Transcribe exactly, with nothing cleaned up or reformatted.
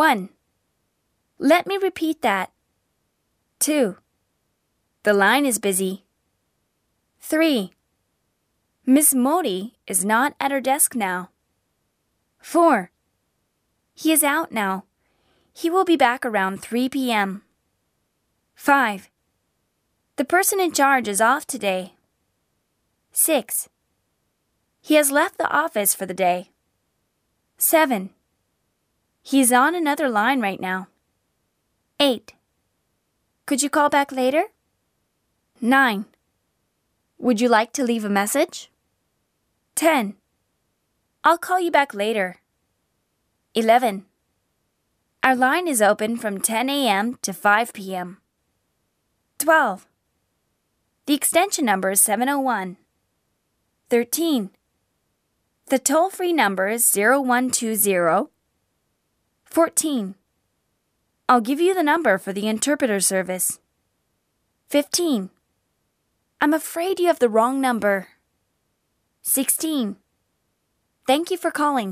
one. Let me repeat that. two. The line is busy. three. Miss Modi is not at her desk now. four. He is out now. He will be back around three p.m. five. The person in charge is off today. six. He has left the office for the day. seven. He is on another line right now. eight. Could you call back later? nine. Would you like to leave a message? ten. I'll call you back later. eleven. Our line is open from ten a.m. to five p.m. twelve. The extension number is seven oh one. thirteen. The toll-free number is zero one two zero. fourteen. I'll give you the number for the interpreter service. fifteen. I'm afraid you have the wrong number. sixteen. Thank you for calling.